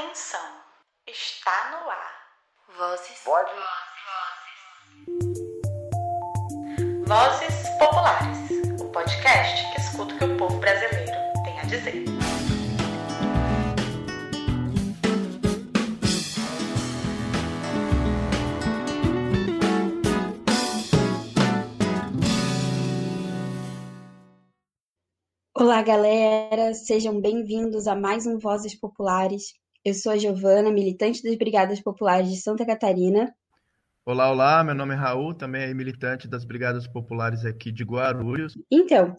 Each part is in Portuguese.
Atenção, está no ar. Vozes Populares, o podcast que escuta o que o povo brasileiro tem a dizer. Olá, galera, sejam bem-vindos a mais um Vozes Populares. Eu sou a Giovana, militante das Brigadas Populares de Santa Catarina. Olá, olá, meu nome é Raul, também é militante das Brigadas Populares aqui de Guarulhos. Então,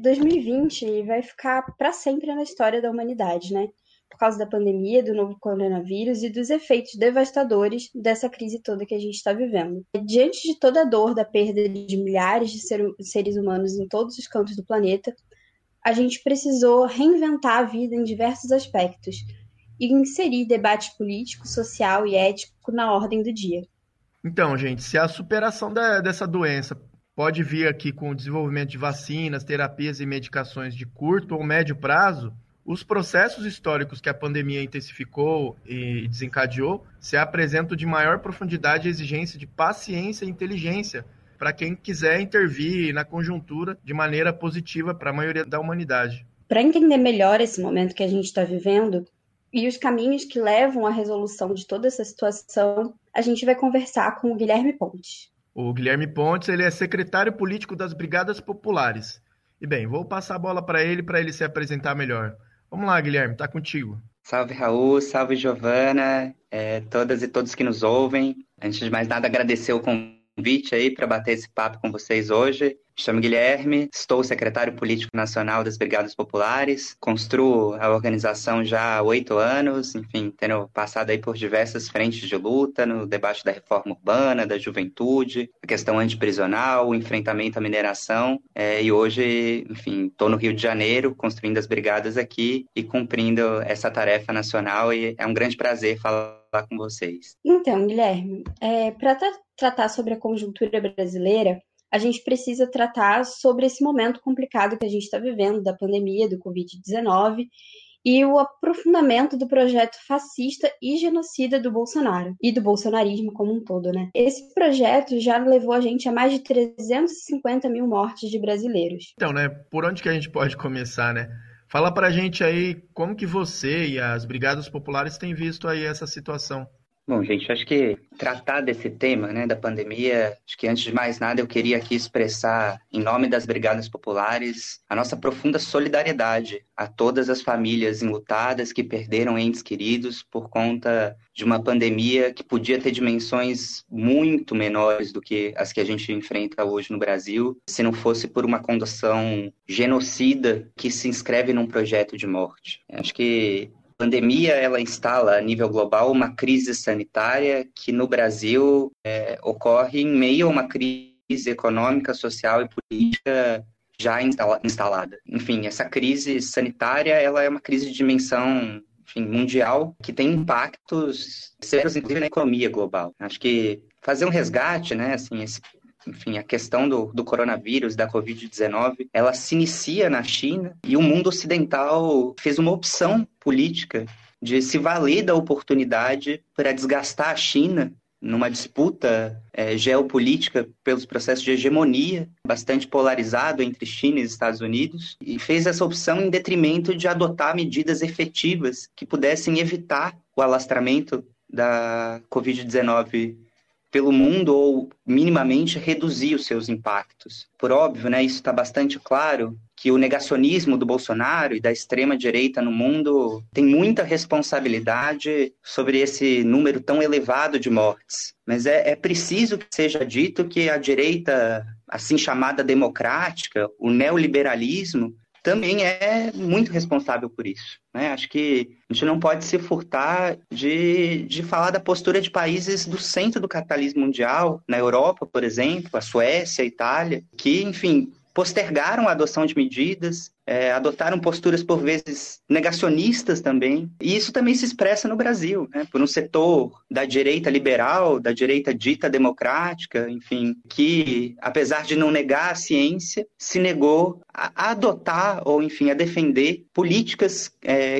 2020 vai ficar para sempre na história da humanidade, né? Por causa da pandemia, do novo coronavírus e dos efeitos devastadores dessa crise toda que a gente está vivendo. Diante de toda a dor da perda de milhares de seres humanos em todos os cantos do planeta, a gente precisou reinventar a vida em diversos aspectos e inserir debate político, social e ético na ordem do dia. Então, gente, se a superação dessa doença pode vir aqui com o desenvolvimento de vacinas, terapias e medicações de curto ou médio prazo, os processos históricos que a pandemia intensificou e desencadeou se apresentam de maior profundidade e exigência de paciência e inteligência para quem quiser intervir na conjuntura de maneira positiva para a maioria da humanidade. Para entender melhor esse momento que a gente está vivendo, e os caminhos que levam à resolução de toda essa situação, a gente vai conversar com o Guilherme Pontes. O Guilherme Pontes, ele é secretário político das Brigadas Populares. E bem, vou passar a bola para ele se apresentar melhor. Vamos lá, Guilherme, tá contigo. Salve, Raul, salve, Giovana, todas e todos que nos ouvem. Antes de mais nada, agradecer o convite aí para bater esse papo com vocês hoje. Me chamo Guilherme, estou secretário político nacional das Brigadas Populares, construo a organização já há 8 anos, enfim, tendo passado aí por diversas frentes de luta, no debate da reforma urbana, da juventude, a questão antiprisional, o enfrentamento à mineração, e hoje, enfim, estou no Rio de Janeiro, construindo as brigadas aqui e cumprindo essa tarefa nacional, e é um grande prazer falar com vocês. Então, Guilherme, para tratar sobre a conjuntura brasileira, a gente precisa tratar sobre esse momento complicado que a gente está vivendo, da pandemia, do Covid-19, e o aprofundamento do projeto fascista e genocida do Bolsonaro, e do bolsonarismo como um todo, né? Esse projeto já levou a gente a mais de 350 mil mortes de brasileiros. Então, né, por onde que a gente pode começar, né? Fala pra gente aí como que você e as Brigadas Populares têm visto aí essa situação. Bom, gente, acho que tratar desse tema, né, da pandemia, acho que antes de mais nada eu queria aqui expressar, em nome das Brigadas Populares, a nossa profunda solidariedade a todas as famílias enlutadas que perderam entes queridos por conta de uma pandemia que podia ter dimensões muito menores do que as que a gente enfrenta hoje no Brasil, se não fosse por uma condução genocida que se inscreve num projeto de morte. Acho que a pandemia, ela instala a nível global uma crise sanitária que no Brasil ocorre em meio a uma crise econômica, social e política já instalada. Enfim, essa crise sanitária, ela é uma crise de dimensão, enfim, mundial, que tem impactos sérios, inclusive, na economia global. Acho que fazer um resgate, né, assim, enfim, a questão do coronavírus, da Covid-19, ela se inicia na China e o mundo ocidental fez uma opção política de se valer da oportunidade para desgastar a China numa disputa geopolítica pelos processos de hegemonia, bastante polarizado entre China e Estados Unidos, e fez essa opção em detrimento de adotar medidas efetivas que pudessem evitar o alastramento da Covid-19 pelo mundo ou minimamente reduzir os seus impactos. Por óbvio, né, isso está bastante claro, que o negacionismo do Bolsonaro e da extrema-direita no mundo tem muita responsabilidade sobre esse número tão elevado de mortes. Mas é preciso que seja dito que a direita, assim chamada democrática, o neoliberalismo, também é muito responsável por isso, né? Acho que a gente não pode se furtar de falar da postura de países do centro do capitalismo mundial, na Europa, por exemplo, a Suécia, a Itália, que, enfim, postergaram a adoção de medidas, adotaram posturas por vezes negacionistas também, e isso também se expressa no Brasil, né, por um setor da direita liberal, da direita dita democrática, enfim, que apesar de não negar a ciência, se negou a adotar ou, enfim, a defender políticas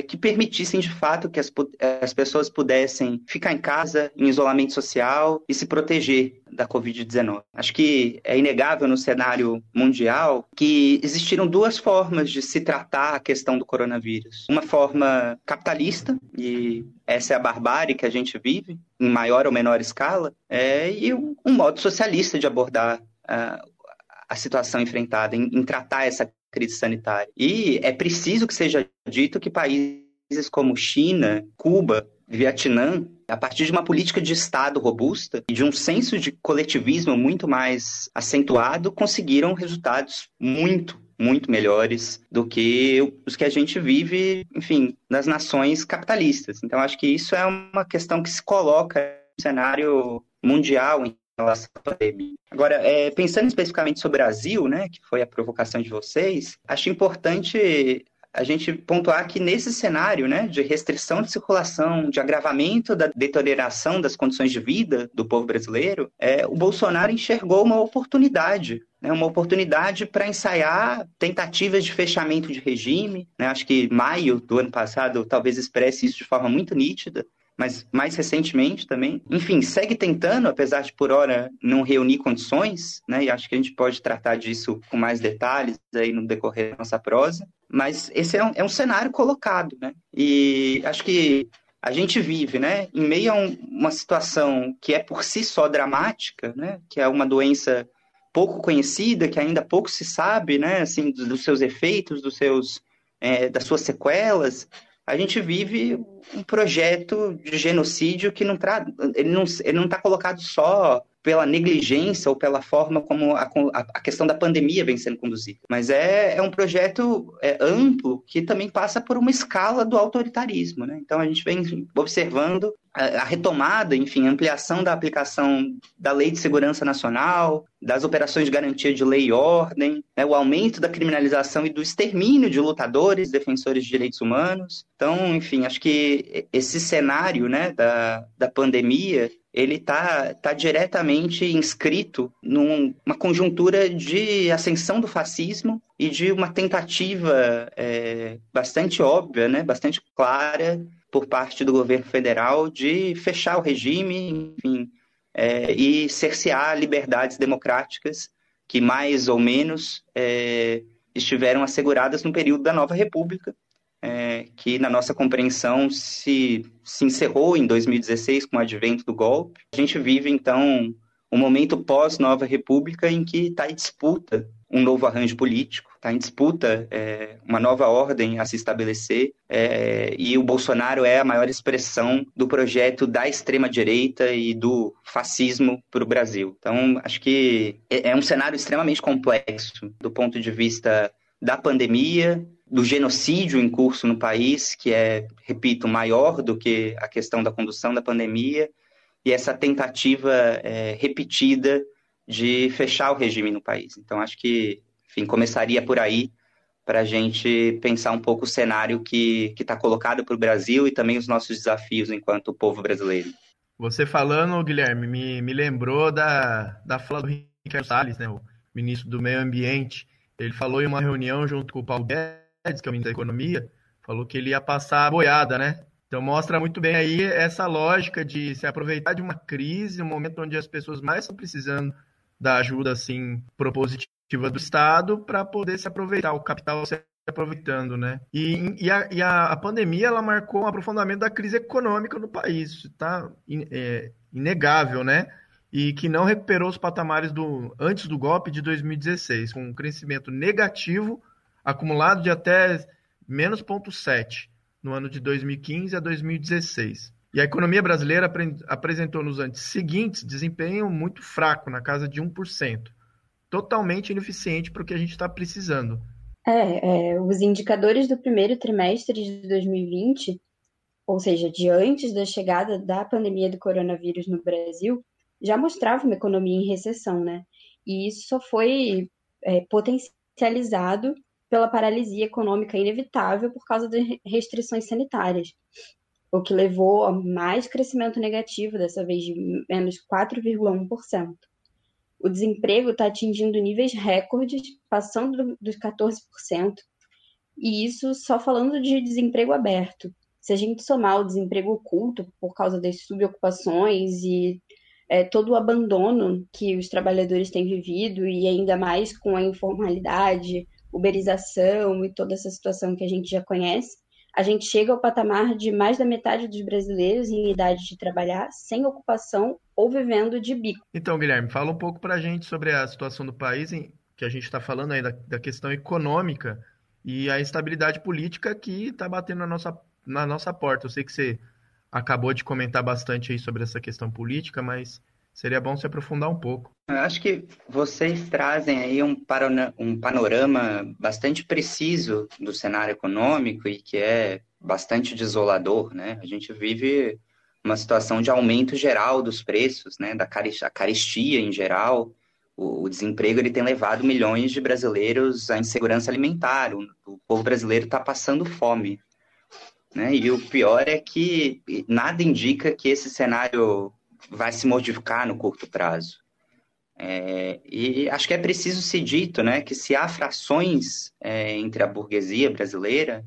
que permitissem de fato que as pessoas pudessem ficar em casa, em isolamento social e se proteger da Covid-19. Acho que é inegável no cenário mundial que existiram duas formas de se tratar a questão do coronavírus. Uma forma capitalista, e essa é a barbárie que a gente vive, em maior ou menor escala, e um modo socialista de abordar a situação enfrentada, em tratar essa crise sanitária. E é preciso que seja dito que países como China, Cuba, Vietnã, a partir de uma política de Estado robusta e de um senso de coletivismo muito mais acentuado, conseguiram resultados muito melhores do que os que a gente vive, enfim, nas nações capitalistas. Então, acho que isso é uma questão que se coloca no cenário mundial em relação à pandemia. Agora, pensando especificamente sobre o Brasil, né, que foi a provocação de vocês, acho importante a gente pontuar que nesse cenário, né, de restrição de circulação, de agravamento da deterioração das condições de vida do povo brasileiro, o Bolsonaro enxergou uma oportunidade, né, uma oportunidade para ensaiar tentativas de fechamento de regime, né, acho que maio do ano passado talvez expresse isso de forma muito nítida, mas mais recentemente também. Enfim, segue tentando, apesar de por hora não reunir condições, né, e acho que a gente pode tratar disso com mais detalhes aí no decorrer da nossa prosa, mas esse é um cenário colocado, né, e acho que a gente vive, né, em meio a uma situação que é por si só dramática, né, que é uma doença pouco conhecida, que ainda pouco se sabe, né, assim, dos seus efeitos, das suas sequelas. A gente vive um projeto de genocídio que ele não está colocado só pela negligência ou pela forma como a questão da pandemia vem sendo conduzida. Mas é um projeto amplo que também passa por uma escala do autoritarismo, né? Então a gente vem observando a retomada, enfim, a ampliação da aplicação da Lei de Segurança Nacional, das operações de garantia de lei e ordem, né, o aumento da criminalização e do extermínio de lutadores, defensores de direitos humanos. Então, enfim, acho que esse cenário, né, da pandemia, ele está diretamente inscrito numa conjuntura de ascensão do fascismo e de uma tentativa bastante óbvia, né, bastante clara, por parte do governo federal, de fechar o regime, enfim, e cercear liberdades democráticas que mais ou menos estiveram asseguradas no período da Nova República, que na nossa compreensão se encerrou em 2016 com o advento do golpe. A gente vive, então, um momento pós-Nova República em que está em disputa um novo arranjo político, está em disputa uma nova ordem a se estabelecer, e o Bolsonaro é a maior expressão do projeto da extrema-direita e do fascismo para o Brasil. Então, acho que é um cenário extremamente complexo do ponto de vista da pandemia, do genocídio em curso no país, que é, repito, maior do que a questão da condução da pandemia, e essa tentativa repetida de fechar o regime no país. Então, acho que, enfim, começaria por aí para a gente pensar um pouco o cenário que está colocado para o Brasil e também os nossos desafios enquanto povo brasileiro. Você falando, Guilherme, me lembrou da fala do Ricardo Salles, né, o ministro do Meio Ambiente. Ele falou em uma reunião junto com o Paulo Guedes, que é o ministro da Economia, falou que ele ia passar a boiada, né? Então mostra muito bem aí essa lógica de se aproveitar de uma crise, um momento onde as pessoas mais estão precisando da ajuda, assim, propositiva do Estado, para poder se aproveitar, o capital se aproveitando, né? E a pandemia, ela marcou um aprofundamento da crise econômica no país, tá? Inegável, né? E que não recuperou os patamares antes do golpe de 2016, com um crescimento negativo acumulado de até menos 0,7 no ano de 2015 a 2016. E a economia brasileira apresentou nos anos seguintes desempenho muito fraco, na casa de 1%, totalmente ineficiente para o que a gente está precisando. Os indicadores do primeiro trimestre de 2020, ou seja, de antes da chegada da pandemia do coronavírus no Brasil, já mostravam uma economia em recessão, né? E isso só foi potencializado potencializado pela paralisia econômica inevitável por causa das restrições sanitárias, o que levou a mais crescimento negativo, dessa vez de menos 4,1%. O desemprego está atingindo níveis recordes, passando dos 14%, e isso só falando de desemprego aberto. Se a gente somar o desemprego oculto por causa das subocupações e todo o abandono que os trabalhadores têm vivido, e ainda mais com a informalidade, uberização e toda essa situação que a gente já conhece, a gente chega ao patamar de mais da metade dos brasileiros em idade de trabalhar sem ocupação ou vivendo de bico. Então, Guilherme, fala um pouco para a gente sobre a situação do país, que a gente está falando aí da questão econômica e a instabilidade política que está batendo na nossa porta. Eu sei que você acabou de comentar bastante aí sobre essa questão política, mas seria bom se aprofundar um pouco. Eu acho que vocês trazem aí um panorama bastante preciso do cenário econômico e que é bastante desolador, né? A gente vive uma situação de aumento geral dos preços, né? A carestia em geral. O desemprego ele tem levado milhões de brasileiros à insegurança alimentar. O povo brasileiro está passando fome, né? E o pior é que nada indica que esse cenário vai se modificar no curto prazo. E acho que é preciso ser dito, né, que se há frações entre a burguesia brasileira,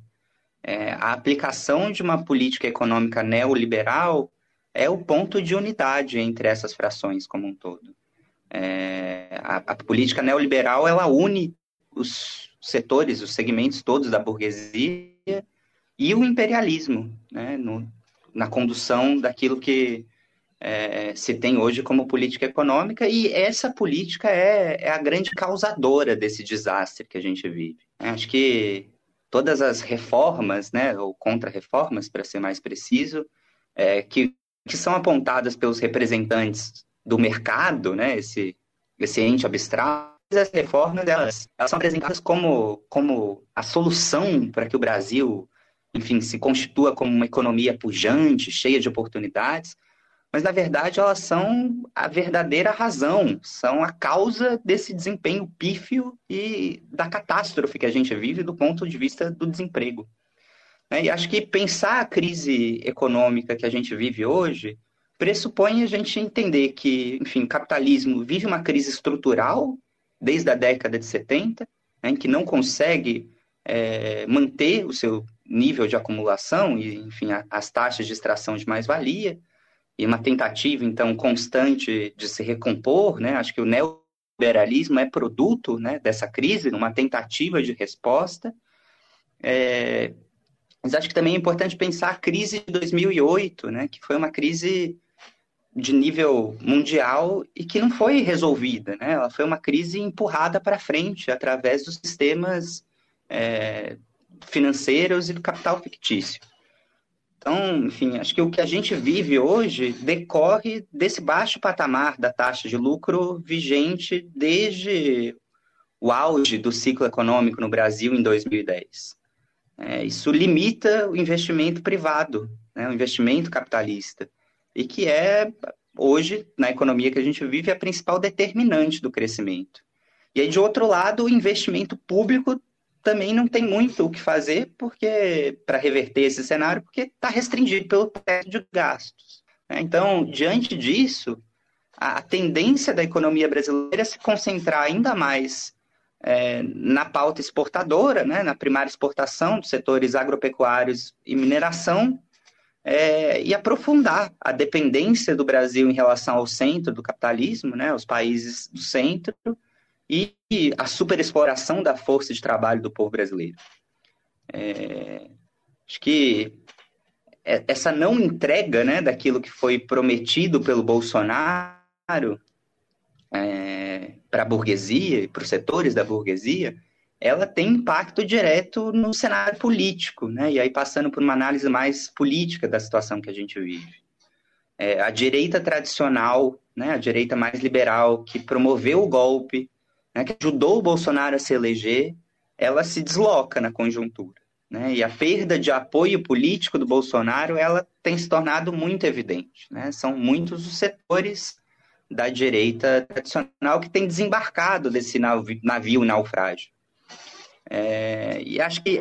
a aplicação de uma política econômica neoliberal é o ponto de unidade entre essas frações como um todo. A política neoliberal ela une os setores, os segmentos todos da burguesia e o imperialismo, né, na condução daquilo que se tem hoje como política econômica, e essa política é a grande causadora desse desastre que a gente vive. Acho que todas as reformas, né, ou contra-reformas, para ser mais preciso, que são apontadas pelos representantes do mercado, né, esse ente abstrato, as reformas elas são apresentadas como a solução para que o Brasil, enfim, se constitua como uma economia pujante, cheia de oportunidades, mas, na verdade, elas são a verdadeira razão, são a causa desse desempenho pífio e da catástrofe que a gente vive do ponto de vista do desemprego. E acho que pensar a crise econômica que a gente vive hoje pressupõe a gente entender que, enfim, o capitalismo vive uma crise estrutural desde a década de 70, né, em que não consegue manter o seu nível de acumulação e, enfim, as taxas de extração de mais-valia, e uma tentativa, então, constante de se recompor, né? Acho que o neoliberalismo é produto, né, dessa crise, uma tentativa de resposta. Mas acho que também é importante pensar a crise de 2008, né, que foi uma crise de nível mundial e que não foi resolvida, né? Ela foi uma crise empurrada para frente através dos sistemas financeiros e do capital fictício. Então, enfim, acho que o que a gente vive hoje decorre desse baixo patamar da taxa de lucro vigente desde o auge do ciclo econômico no Brasil em 2010. Isso limita o investimento privado, né, o investimento capitalista, e que é, hoje, na economia que a gente vive, a principal determinante do crescimento. E aí, de outro lado, o investimento público também não tem muito o que fazer para reverter esse cenário, porque está restringido pelo teto de gastos, né? Então, diante disso, a tendência da economia brasileira é se concentrar ainda mais na pauta exportadora, né, na primária exportação dos setores agropecuários e mineração, e aprofundar a dependência do Brasil em relação ao centro do capitalismo, né, aos países do centro, e a superexploração da força de trabalho do povo brasileiro. Acho que essa não entrega, né, daquilo que foi prometido pelo Bolsonaro para a burguesia e para os setores da burguesia, ela tem impacto direto no cenário político, né? E aí passando por uma análise mais política da situação que a gente vive. A direita tradicional, né, a direita mais liberal, que promoveu o golpe, né, que ajudou o Bolsonaro a se eleger, ela se desloca na conjuntura, né? E a perda de apoio político do Bolsonaro, ela tem se tornado muito evidente, né? São muitos os setores da direita tradicional que têm desembarcado desse navio naufrágio. E acho que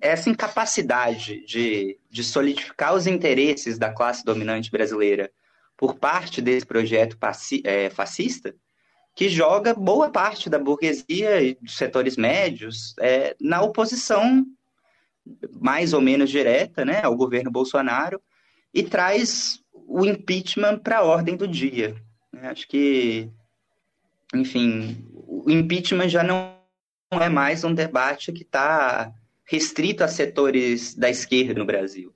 essa incapacidade de solidificar os interesses da classe dominante brasileira por parte desse projeto fascista, que joga boa parte da burguesia e dos setores médios na oposição mais ou menos direta, né, ao governo Bolsonaro, e traz o impeachment para a ordem do dia. Acho que, enfim, o impeachment já não é mais um debate que está restrito a setores da esquerda no Brasil.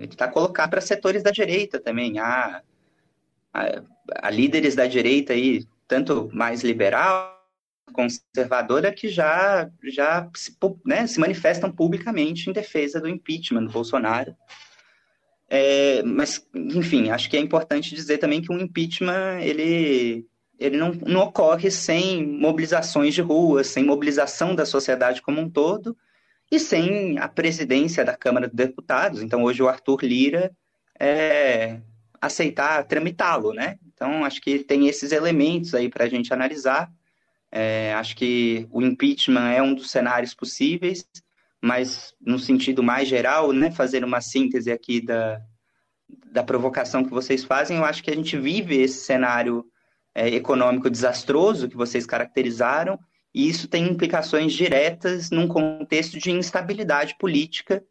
Está colocado para setores da direita também. Há líderes da direita, aí, tanto mais liberal, conservadora, que já se manifestam publicamente em defesa do impeachment do Bolsonaro. Mas, enfim, acho que é importante dizer também que o impeachment ele não ocorre sem mobilizações de rua, sem mobilização da sociedade como um todo e sem a presidência da Câmara dos Deputados. Então, hoje o Arthur Lira aceitar tramitá-lo, né? Então, acho que tem esses elementos aí para a gente analisar. Acho que o impeachment é um dos cenários possíveis, mas no sentido mais geral, né, fazer uma síntese aqui da provocação que vocês fazem, eu acho que a gente vive esse cenário econômico desastroso que vocês caracterizaram, e isso tem implicações diretas num contexto de instabilidade política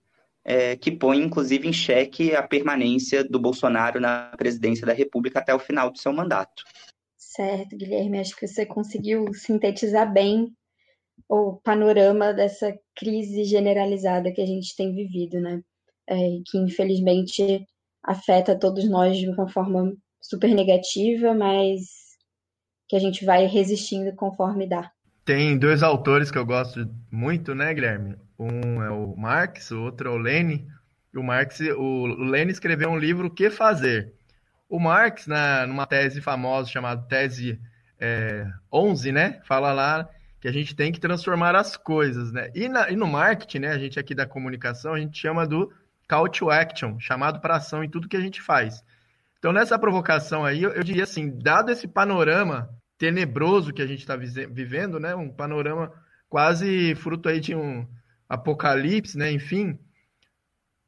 que põe, inclusive, em xeque a permanência do Bolsonaro na presidência da República até o final do seu mandato. Certo, Guilherme, acho que você conseguiu sintetizar bem o panorama dessa crise generalizada que a gente tem vivido, né? Que infelizmente afeta todos nós de uma forma super negativa, mas que a gente vai resistindo conforme dá. Tem dois autores que eu gosto muito, né, Guilherme? Um é o Marx, o outro é o Lênin. O Lênin escreveu um livro, O Que Fazer? O Marx, numa tese famosa chamada Tese 11, né, fala lá que a gente tem que transformar as coisas, né? E no marketing, né, a gente aqui da comunicação, a gente chama do call to action, chamado para ação em tudo que a gente faz. Então, nessa provocação aí, eu diria assim, dado esse panorama tenebroso que a gente está vivendo, né, um panorama quase fruto aí de um apocalipse, né, enfim, o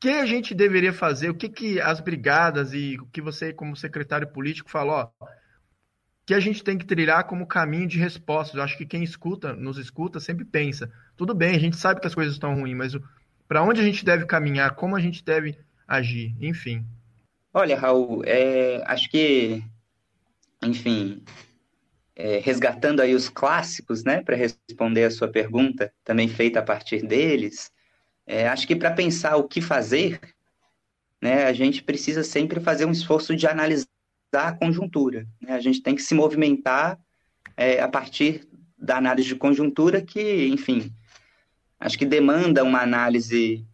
que a gente deveria fazer? O que as brigadas e o que você, como secretário político, falou, que a gente tem que trilhar como caminho de respostas. Eu acho que quem nos escuta, sempre pensa. Tudo bem, a gente sabe que as coisas estão ruins, mas para onde a gente deve caminhar? Como a gente deve agir? Enfim. Olha, Raul, acho que, enfim, resgatando aí os clássicos, né, para responder a sua pergunta, também feita a partir deles, acho que para pensar o que fazer, né, a gente precisa sempre fazer um esforço de analisar da conjuntura, né? A gente tem que se movimentar a partir da análise de conjuntura que, enfim, acho que demanda uma análise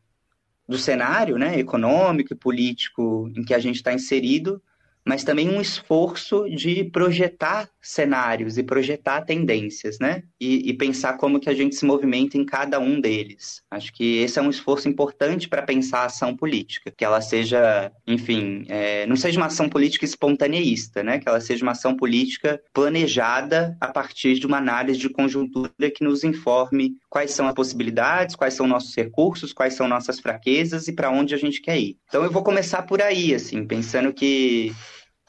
do cenário, né, econômico e político em que a gente está inserido, mas também um esforço de projetar cenários e projetar tendências, né, e pensar como que a gente se movimenta em cada um deles. Acho que esse é um esforço importante para pensar a ação política, que ela seja, enfim, não seja uma ação política espontaneísta, né, que ela seja uma ação política planejada a partir de uma análise de conjuntura que nos informe quais são as possibilidades, quais são nossos recursos, quais são nossas fraquezas e para onde a gente quer ir. Então eu vou começar por aí, assim, pensando que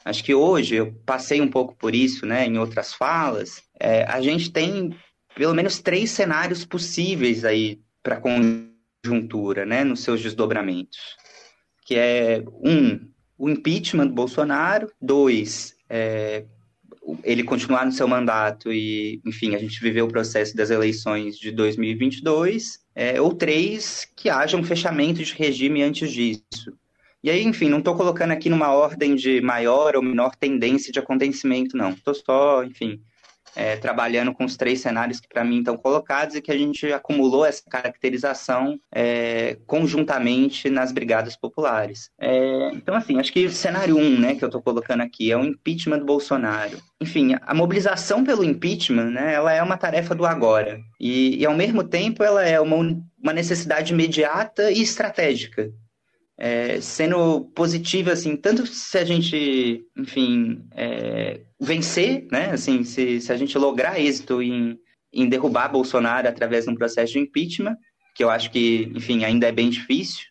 acho que hoje, eu passei um pouco por isso, né, em outras falas, a gente tem pelo menos 3 cenários possíveis aí para a conjuntura, né, nos seus desdobramentos, que é, 1, o impeachment do Bolsonaro, 2, ele continuar no seu mandato e, enfim, a gente viveu o processo das eleições de 2022, ou 3, que haja um fechamento de regime antes disso. E aí, enfim, não estou colocando aqui numa ordem de maior ou menor tendência de acontecimento, não. Estou só, enfim, trabalhando com os 3 cenários que para mim estão colocados e que a gente acumulou essa caracterização conjuntamente nas Brigadas Populares. Então, assim, acho que o cenário 1, né, que eu estou colocando aqui é o impeachment do Bolsonaro. Enfim, a mobilização pelo impeachment, né, ela é uma tarefa do agora. E ao mesmo tempo, ela é uma necessidade imediata e estratégica. Sendo positiva, assim, tanto se a gente, enfim, vencer, né, assim, se a gente lograr êxito em em derrubar Bolsonaro através de um processo de impeachment, que eu acho que, enfim, ainda é bem difícil,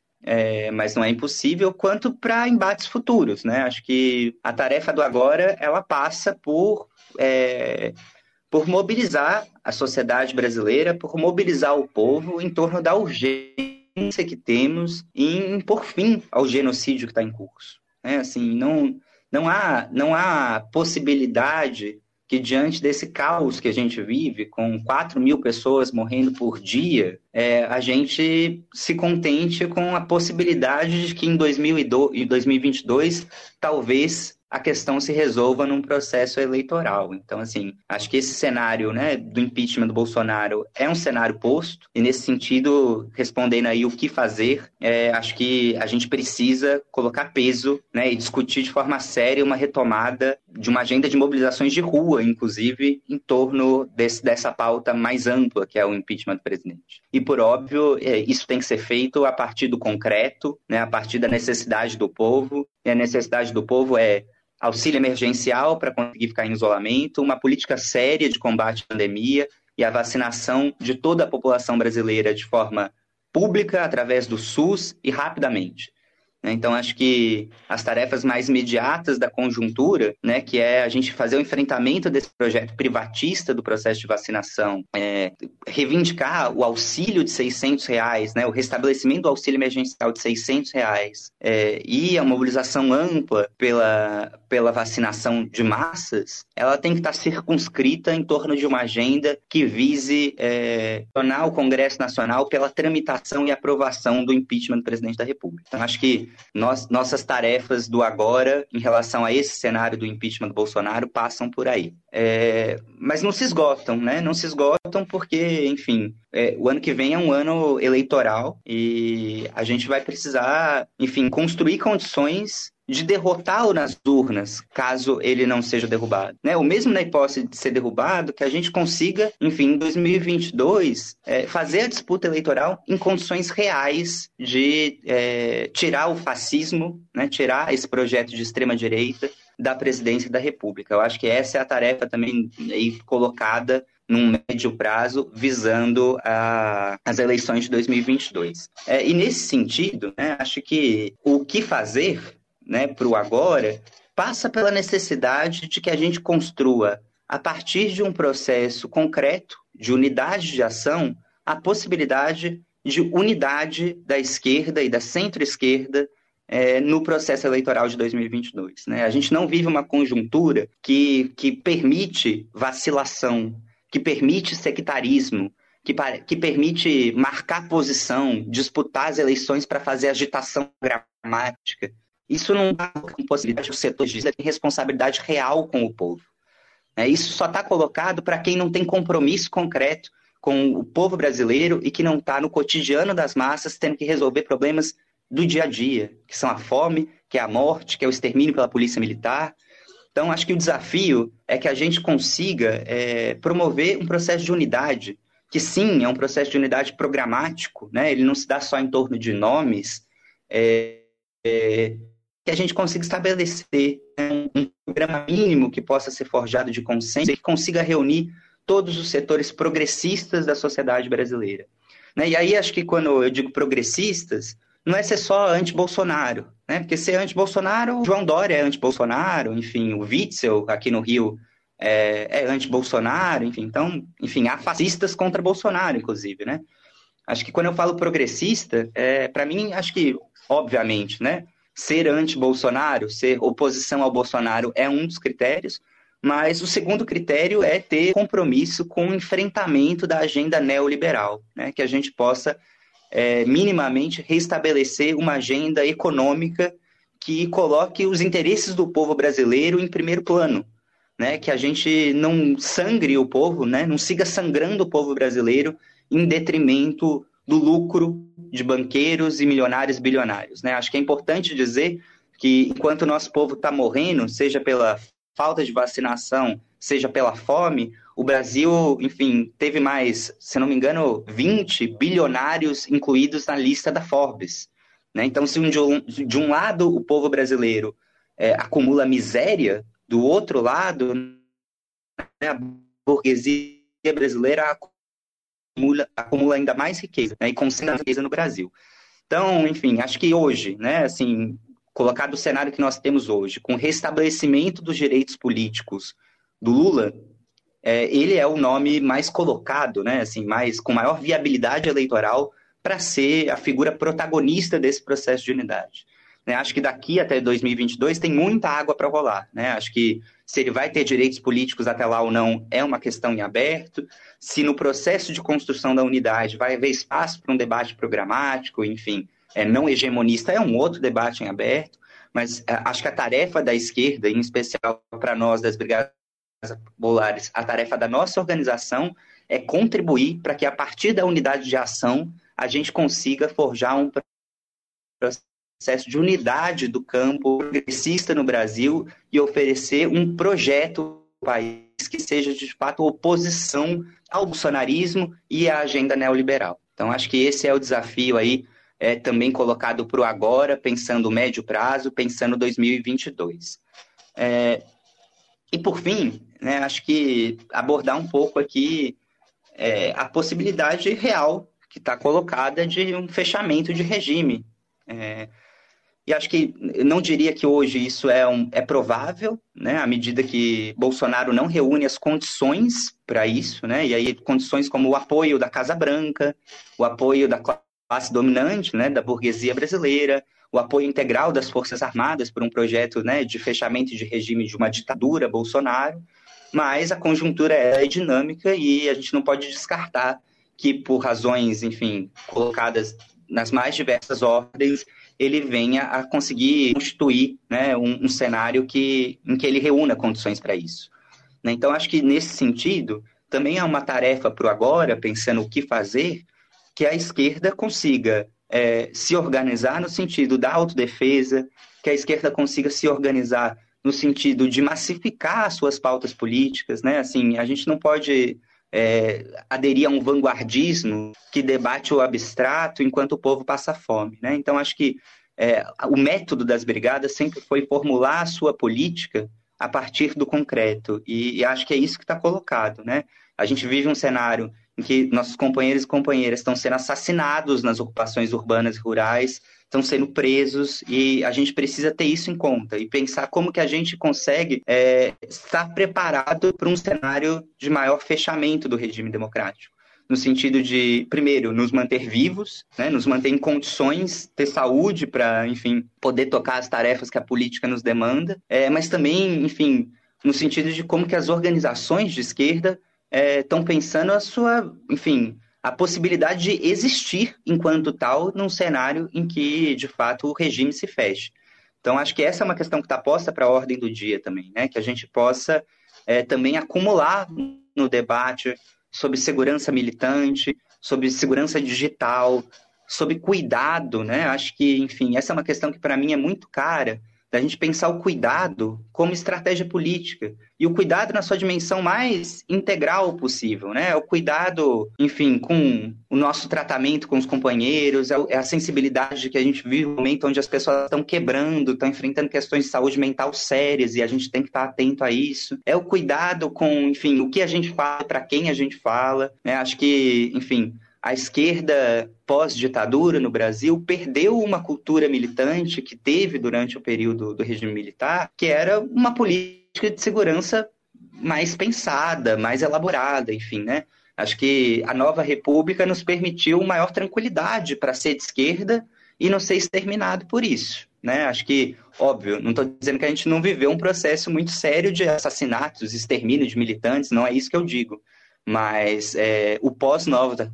mas não é impossível, quanto para embates futuros, né? Acho que a tarefa do agora, ela passa por mobilizar a sociedade brasileira, por mobilizar o povo em torno da urgência que temos em pôr fim ao genocídio que está em curso. É, assim, não há possibilidade que, diante desse caos que a gente vive, com 4 mil pessoas morrendo por dia, a gente se contente com a possibilidade de que em 2022 talvez a questão se resolva num processo eleitoral. Então, assim, acho que esse cenário, né, do impeachment do Bolsonaro é um cenário posto, e nesse sentido, respondendo aí o que fazer, acho que a gente precisa colocar peso, né, e discutir de forma séria uma retomada de uma agenda de mobilizações de rua, inclusive, em torno dessa pauta mais ampla que é o impeachment do presidente. E, por óbvio, isso tem que ser feito a partir do concreto, né, a partir da necessidade do povo, e a necessidade do povo é auxílio emergencial para conseguir ficar em isolamento, uma política séria de combate à pandemia e a vacinação de toda a população brasileira de forma pública, através do SUS e rapidamente. Então, acho que as tarefas mais imediatas da conjuntura, né, que é a gente fazer o enfrentamento desse projeto privatista do processo de vacinação, reivindicar o auxílio de R$600, né, o restabelecimento do auxílio emergencial de R$600, e a mobilização ampla pela vacinação de massas, ela tem que estar circunscrita em torno de uma agenda que vise tornar o Congresso Nacional pela tramitação e aprovação do impeachment do presidente da República. Então, acho que nossas tarefas do agora em relação a esse cenário do impeachment do Bolsonaro passam por aí. Mas não se esgotam, né? Não se esgotam porque, enfim, o ano que vem é um ano eleitoral e a gente vai precisar, enfim, construir condições de derrotá-lo nas urnas, caso ele não seja derrubado, né? Ou mesmo na hipótese de ser derrubado, que a gente consiga, enfim, em 2022, fazer a disputa eleitoral em condições reais de tirar o fascismo, né? Tirar esse projeto de extrema-direita da presidência da República. Eu acho que essa é a tarefa também aí colocada num médio prazo, visando as eleições de 2022. E nesse sentido, né, acho que o que fazer, né, para o agora, passa pela necessidade de que a gente construa, a partir de um processo concreto, de unidade de ação, a possibilidade de unidade da esquerda e da centro-esquerda no processo eleitoral de 2022. Né? A gente não vive uma conjuntura que permite vacilação, que permite sectarismo, que permite marcar posição, disputar as eleições para fazer agitação gramática. Isso não dá possibilidade, os setores têm responsabilidade real com o povo. Isso só está colocado para quem não tem compromisso concreto com o povo brasileiro e que não está no cotidiano das massas, tendo que resolver problemas do dia a dia, que são a fome, que é a morte, que é o extermínio pela polícia militar. Então, acho que o desafio é que a gente consiga promover um processo de unidade, que sim, é um processo de unidade programático, né? Ele não se dá só em torno de nomes, que a gente consiga estabelecer, né, um programa mínimo que possa ser forjado de consenso e que consiga reunir todos os setores progressistas da sociedade brasileira. Né? E aí, acho que quando eu digo progressistas, não é ser só anti-Bolsonaro, né? Porque ser anti-Bolsonaro, o João Dória é anti-Bolsonaro, enfim, o Witzel aqui no Rio é anti-Bolsonaro, enfim, então, enfim, há fascistas contra Bolsonaro, inclusive, né? Acho que quando eu falo progressista, para mim, acho que, obviamente, né, ser anti-Bolsonaro, ser oposição ao Bolsonaro é um dos critérios, mas o segundo critério é ter compromisso com o enfrentamento da agenda neoliberal, né, que a gente possa minimamente restabelecer uma agenda econômica que coloque os interesses do povo brasileiro em primeiro plano, né, que a gente não sangre o povo, né, não siga sangrando o povo brasileiro em detrimento do lucro de banqueiros e milionários e bilionários. Né? Acho que é importante dizer que, enquanto o nosso povo está morrendo, seja pela falta de vacinação, seja pela fome, o Brasil, enfim, teve mais, se não me engano, 20 bilionários incluídos na lista da Forbes. Né? Então, se de um lado o povo brasileiro acumula miséria, do outro lado, né, a burguesia brasileira acumula ainda mais riqueza, né, e concentra riqueza no Brasil. Então, enfim, acho que hoje, né, assim, colocado o cenário que nós temos hoje, com o restabelecimento dos direitos políticos do Lula, ele é o nome mais colocado, né, assim, com maior viabilidade eleitoral para ser a figura protagonista desse processo de unidade. Né, acho que daqui até 2022 tem muita água para rolar. Né? Acho que se ele vai ter direitos políticos até lá ou não é uma questão em aberto. Se no processo de construção da unidade vai haver espaço para um debate programático, enfim, não hegemonista, é um outro debate em aberto. Mas acho que a tarefa da esquerda, em especial para nós das Brigadas Populares, a tarefa da nossa organização é contribuir para que a partir da unidade de ação a gente consiga forjar um processo de unidade do campo progressista no Brasil e oferecer um projeto para o país que seja, de fato, oposição ao bolsonarismo e à agenda neoliberal. Então, acho que esse é o desafio aí, também colocado para o agora, pensando o médio prazo, pensando 2022. E, por fim, né, acho que abordar um pouco aqui a possibilidade real que está colocada de um fechamento de regime. E acho que não diria que hoje isso é provável, né, à medida que Bolsonaro não reúne as condições para isso, né, e aí condições como o apoio da Casa Branca, o apoio da classe dominante, né, da burguesia brasileira, o apoio integral das Forças Armadas por um projeto, né, de fechamento de regime de uma ditadura, Bolsonaro, mas a conjuntura é dinâmica e a gente não pode descartar que por razões, enfim, colocadas nas mais diversas ordens, ele venha a conseguir constituir, né, um cenário em que ele reúna condições para isso. Né? Então, acho que nesse sentido, também é uma tarefa para o agora, pensando o que fazer, que a esquerda consiga se organizar no sentido da autodefesa, que a esquerda consiga se organizar no sentido de massificar suas pautas políticas. Né? Assim, a gente não pode aderir a um vanguardismo que debate o abstrato enquanto o povo passa fome. Né? Então, acho que o método das brigadas sempre foi formular a sua política a partir do concreto, e acho que é isso que está colocado. Né? A gente vive um cenário em que nossos companheiros e companheiras estão sendo assassinados nas ocupações urbanas e rurais, estão sendo presos, e a gente precisa ter isso em conta e pensar como que a gente consegue estar preparado para um cenário de maior fechamento do regime democrático, no sentido de, primeiro, nos manter vivos, né, nos manter em condições, ter saúde para, enfim, poder tocar as tarefas que a política nos demanda, mas também, enfim, no sentido de como que as organizações de esquerda estão pensando a sua, enfim, a possibilidade de existir enquanto tal num cenário em que, de fato, o regime se feche. Então, acho que essa é uma questão que está posta para a ordem do dia também, né? Que a gente possa também acumular no debate sobre segurança militante, sobre segurança digital, sobre cuidado, né? Acho que, enfim, essa é uma questão que para mim é muito cara, da gente pensar o cuidado como estratégia política. E o cuidado na sua dimensão mais integral possível, né? O cuidado, enfim, com o nosso tratamento com os companheiros, é a sensibilidade que a gente vive no momento onde as pessoas estão quebrando, estão enfrentando questões de saúde mental sérias e a gente tem que estar atento a isso. É o cuidado com, enfim, o que a gente fala, para quem a gente fala, né? Acho que, enfim, a esquerda pós-ditadura no Brasil perdeu uma cultura militante que teve durante o período do regime militar, que era uma política de segurança mais pensada, mais elaborada, enfim, né? Acho que a Nova República nos permitiu maior tranquilidade para ser de esquerda e não ser exterminado por isso, né? Acho que, óbvio, não estou dizendo que a gente não viveu um processo muito sério de assassinatos, extermínio de militantes, não é isso que eu digo. Mas o pós-Nova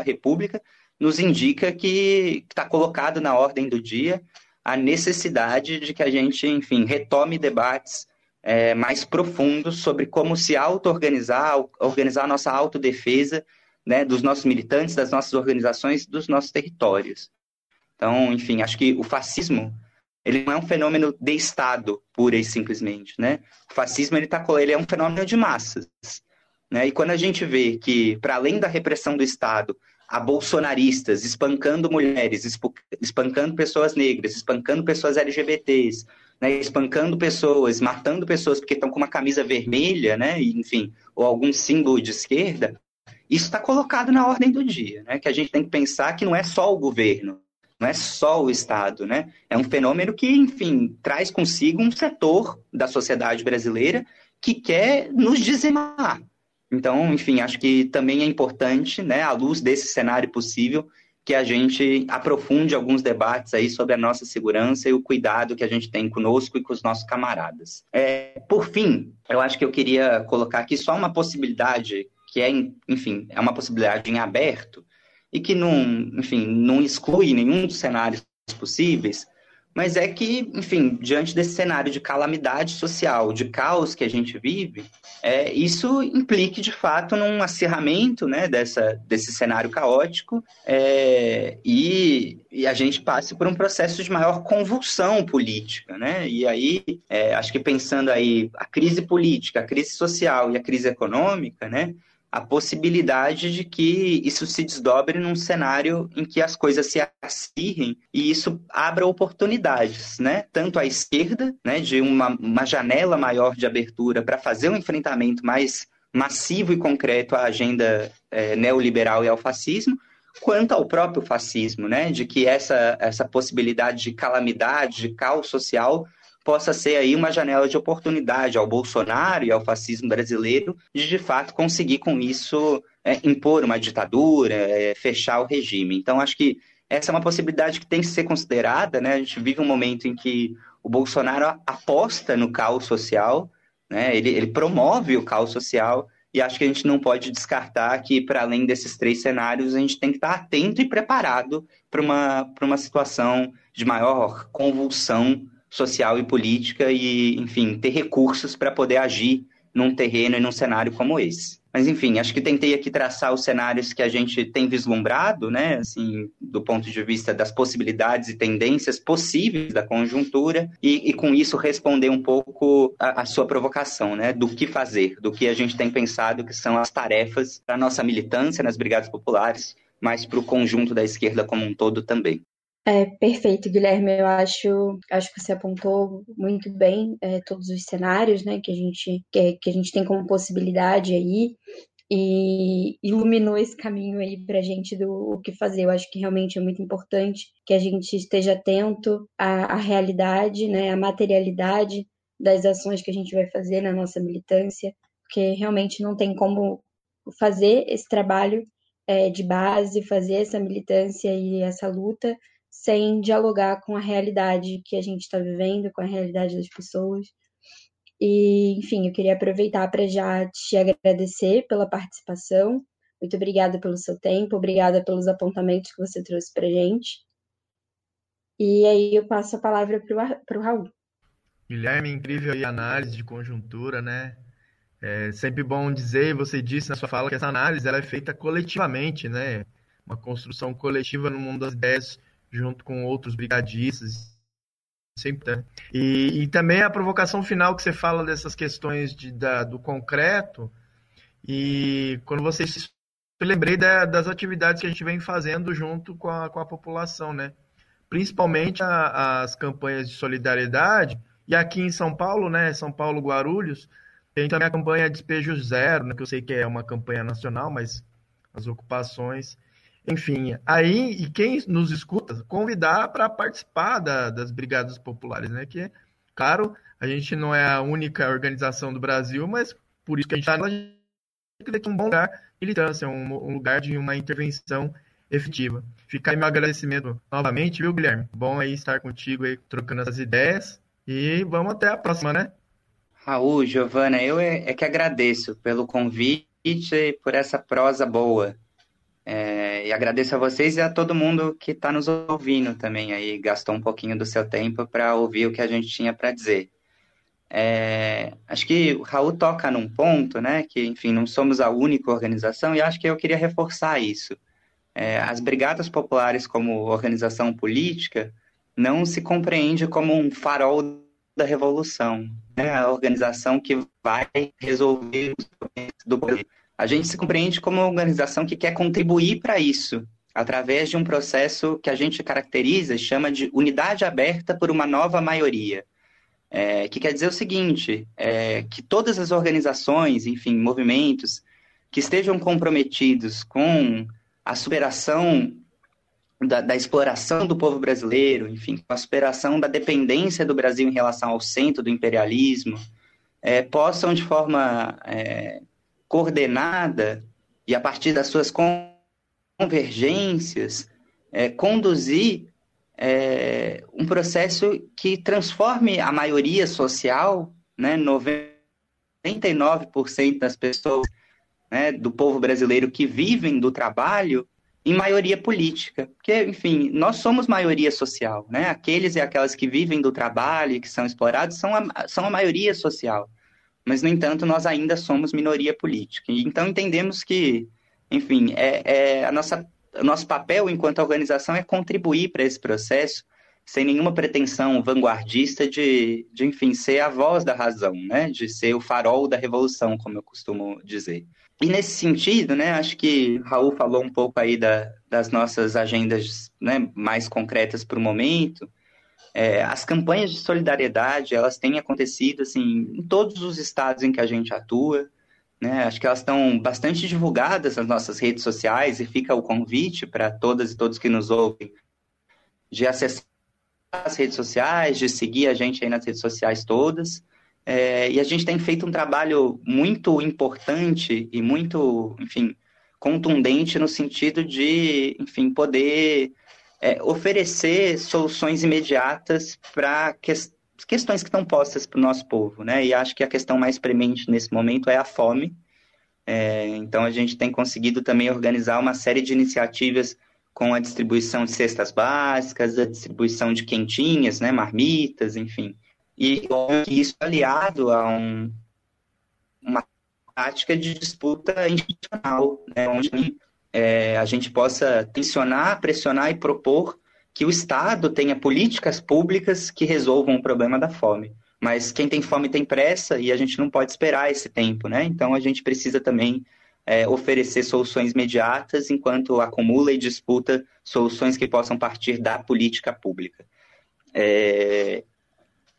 República nos indica que está colocado na ordem do dia a necessidade de que a gente, enfim, retome debates mais profundos sobre como se auto-organizar, organizar a nossa autodefesa, né, dos nossos militantes, das nossas organizações, dos nossos territórios. Então, enfim, acho que o fascismo, ele não é um fenômeno de Estado, pura e simplesmente, né? O fascismo, ele é um fenômeno de massas. E quando a gente vê que, para além da repressão do Estado, há bolsonaristas espancando mulheres, espancando pessoas negras, espancando pessoas LGBTs, né, espancando pessoas, matando pessoas porque estão com uma camisa vermelha, né, enfim, ou algum símbolo de esquerda, isso está colocado na ordem do dia, né, que a gente tem que pensar que não é só o governo, não é só o Estado, né? É um fenômeno que, enfim, traz consigo um setor da sociedade brasileira que quer nos dizimar. Então, enfim, acho que também é importante, né, à luz desse cenário possível, que a gente aprofunde alguns debates aí sobre a nossa segurança e o cuidado que a gente tem conosco e com os nossos camaradas. Por fim, eu acho que eu queria colocar aqui só uma possibilidade que é, enfim, é uma possibilidade em aberto, e que não, enfim, não exclui nenhum dos cenários possíveis, mas é que, enfim, diante desse cenário de calamidade social, de caos que a gente vive, isso implique, de fato, num acirramento, né, desse cenário caótico, e a gente passe por um processo de maior convulsão política, né? E aí, acho que pensando aí a crise política, a crise social e a crise econômica, né, a possibilidade de que isso se desdobre num cenário em que as coisas se acirrem e isso abra oportunidades, né? Tanto à esquerda, né, de uma janela maior de abertura para fazer um enfrentamento mais massivo e concreto à agenda neoliberal e ao fascismo, quanto ao próprio fascismo, né, de que essa possibilidade de calamidade, de caos social, possa ser aí uma janela de oportunidade ao Bolsonaro e ao fascismo brasileiro de fato, conseguir com isso impor uma ditadura, fechar o regime. Então, acho que essa é uma possibilidade que tem que ser considerada, né? A gente vive um momento em que o Bolsonaro aposta no caos social, né? Ele promove o caos social, e acho que a gente não pode descartar que, para além desses três cenários, a gente tem que estar atento e preparado para uma situação de maior convulsão social e política e, enfim, ter recursos para poder agir num terreno e num cenário como esse. Mas, enfim, acho que tentei aqui traçar os cenários que a gente tem vislumbrado, né, assim, do ponto de vista das possibilidades e tendências possíveis da conjuntura e com isso, responder um pouco a sua provocação, né, do que fazer, do que a gente tem pensado que são as tarefas para a nossa militância nas Brigadas Populares, mas para o conjunto da esquerda como um todo também. Perfeito, Guilherme, eu acho que você apontou muito bem todos os cenários, né, que a gente tem como possibilidade aí, e iluminou esse caminho aí para a gente do o que fazer. Eu acho que realmente é muito importante que a gente esteja atento à realidade, né, à materialidade das ações que a gente vai fazer na nossa militância, porque realmente não tem como fazer esse trabalho de base, fazer essa militância e essa luta sem dialogar com a realidade que a gente está vivendo, com a realidade das pessoas. E, enfim, eu queria aproveitar para já te agradecer pela participação. Muito obrigada pelo seu tempo, obrigada pelos apontamentos que você trouxe para a gente. E aí eu passo a palavra para o Raul. Guilherme, incrível a análise de conjuntura, né? É sempre bom dizer, você disse na sua fala, que essa análise ela é feita coletivamente, né? Uma construção coletiva no mundo das ideias, junto com outros brigadistas, sempre, né? E também a provocação final que você fala dessas questões do concreto, e quando você... Eu lembrei das atividades que a gente vem fazendo junto com a população, né? Principalmente as campanhas de solidariedade, e aqui em São Paulo, né? São Paulo Guarulhos, tem também a campanha Despejo Zero, né? Que eu sei que é uma campanha nacional, mas as ocupações... Enfim, aí, e quem nos escuta, convidar para participar das Brigadas Populares, né? Que, claro, a gente não é a única organização do Brasil, mas por isso que a gente está lá, a gente tem que ter um bom lugar de militância, um lugar de uma intervenção efetiva. Fica aí meu agradecimento novamente, viu, Guilherme? Bom aí estar contigo aí, trocando essas ideias, e vamos até a próxima, né? Raul, Giovana, eu que agradeço pelo convite e por essa prosa boa. E agradeço a vocês e a todo mundo que está nos ouvindo também aí, gastou um pouquinho do seu tempo para ouvir o que a gente tinha para dizer. Acho que o Raul toca num ponto, né, que, enfim, não somos a única organização, e acho que eu queria reforçar isso. As Brigadas Populares como organização política não se compreende como um farol da revolução, né, a organização que vai resolver os problemas do Brasil. A gente se compreende como uma organização que quer contribuir para isso, através de um processo que a gente caracteriza e chama de unidade aberta por uma nova maioria. que quer dizer o seguinte, que todas as organizações, enfim, movimentos que estejam comprometidos com a superação da exploração do povo brasileiro, enfim, com a superação da dependência do Brasil em relação ao centro do imperialismo, possam de forma coordenada e a partir das suas convergências conduzir um processo que transforme a maioria social, né, 99% das pessoas, né, do povo brasileiro que vivem do trabalho, em maioria política. Porque, enfim, nós somos maioria social, né? Aqueles e aquelas que vivem do trabalho e que são explorados são a maioria social. Mas, no entanto, nós ainda somos minoria política. Então, entendemos que, enfim, nosso papel enquanto organização é contribuir para esse processo sem nenhuma pretensão vanguardista de enfim, ser a voz da razão, né? De ser o farol da revolução, como eu costumo dizer. E nesse sentido, né, acho que Raul falou um pouco aí das nossas agendas, né, mais concretas para o momento. As campanhas de solidariedade, elas têm acontecido assim, em todos os estados em que a gente atua. Né? Acho que elas estão bastante divulgadas nas nossas redes sociais e fica o convite para todas e todos que nos ouvem de acessar as redes sociais, de seguir a gente aí nas redes sociais todas. E a gente tem feito um trabalho muito importante e muito, enfim, contundente no sentido de, enfim, poder oferecer soluções imediatas para questões que estão postas para o nosso povo, né? E acho que a questão mais premente nesse momento é a fome. Então, a gente tem conseguido também organizar uma série de iniciativas com a distribuição de cestas básicas, a distribuição de quentinhas, né, marmitas, enfim. E isso aliado a uma prática de disputa institucional, né, onde a gente possa tensionar, pressionar e propor que o Estado tenha políticas públicas que resolvam o problema da fome. Mas quem tem fome tem pressa e a gente não pode esperar esse tempo, né? Então a gente precisa também oferecer soluções imediatas enquanto acumula e disputa soluções que possam partir da política pública.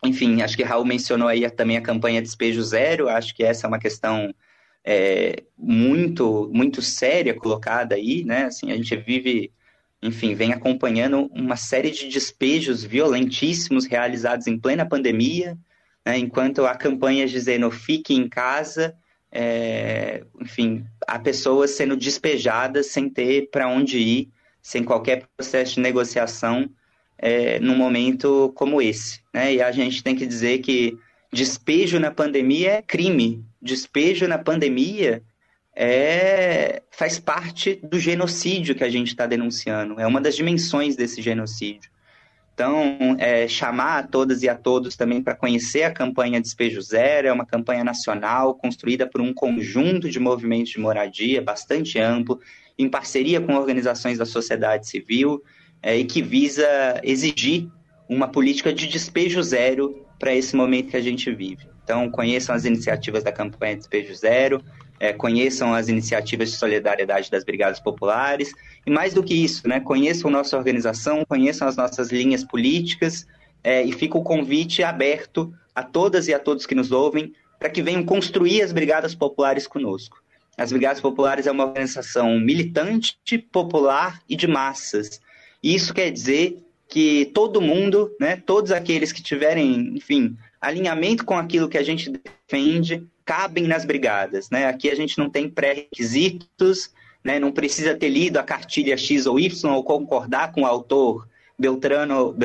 Enfim, acho que Raul mencionou aí também a campanha Despejo Zero, acho que essa é uma questão muito, muito séria colocada aí, né? Assim, a gente vive, enfim, vem acompanhando uma série de despejos violentíssimos realizados em plena pandemia, né? Enquanto há campanhas dizendo fique em casa, enfim, há pessoas sendo despejadas sem ter para onde ir, sem qualquer processo de negociação num momento como esse, né? E a gente tem que dizer que despejo na pandemia é crime, despejo na pandemia faz parte do genocídio que a gente está denunciando, é uma das dimensões desse genocídio. Então, chamar a todas e a todos também para conhecer a campanha Despejo Zero, é uma campanha nacional construída por um conjunto de movimentos de moradia bastante amplo, em parceria com organizações da sociedade civil, e que visa exigir uma política de despejo zero para esse momento que a gente vive. Então, conheçam as iniciativas da campanha Despejo Zero, conheçam as iniciativas de solidariedade das Brigadas Populares, e mais do que isso, né, conheçam nossa organização, conheçam as nossas linhas políticas, e fica o convite aberto a todas e a todos que nos ouvem para que venham construir as Brigadas Populares conosco. As Brigadas Populares é uma organização militante, popular e de massas. E isso quer dizer que todo mundo, né, todos aqueles que tiverem, enfim, alinhamento com aquilo que a gente defende, cabem nas brigadas, né? Aqui a gente não tem pré-requisitos, né? Não precisa ter lido a cartilha X ou Y ou concordar com o autor Beltrano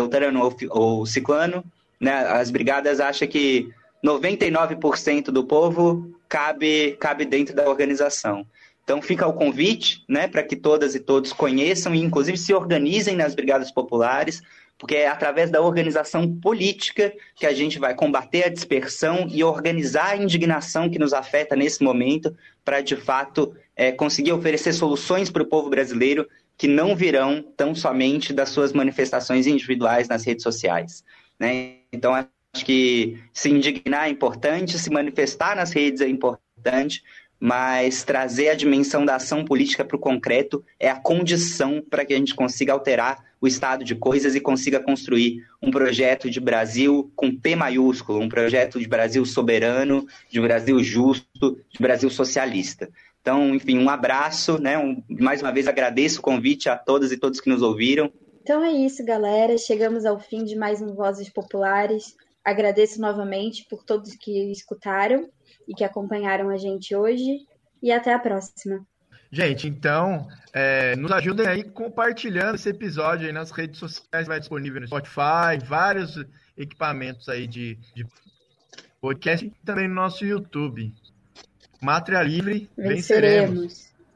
ou Ciclano, né? As brigadas acham que 99% do povo cabe dentro da organização. Então fica o convite, né, para que todas e todos conheçam e inclusive se organizem nas Brigadas Populares, porque é através da organização política que a gente vai combater a dispersão e organizar a indignação que nos afeta nesse momento para, de fato, conseguir oferecer soluções para o povo brasileiro que não virão tão somente das suas manifestações individuais nas redes sociais, né? Então, acho que se indignar é importante, se manifestar nas redes é importante, mas trazer a dimensão da ação política para o concreto é a condição para que a gente consiga alterar o estado de coisas e consiga construir um projeto de Brasil com P maiúsculo, um projeto de Brasil soberano, de Brasil justo, de Brasil socialista. Então, enfim, um abraço, né? Mais uma vez agradeço o convite a todas e todos que nos ouviram. Então é isso, galera. Chegamos ao fim de mais um Vozes Populares. Agradeço novamente por todos que escutaram e que acompanharam a gente hoje, e até a próxima. Gente, então, nos ajudem aí compartilhando esse episódio aí nas redes sociais, vai disponível no Spotify, vários equipamentos aí de podcast e também no nosso YouTube. Mátria Livre, venceremos!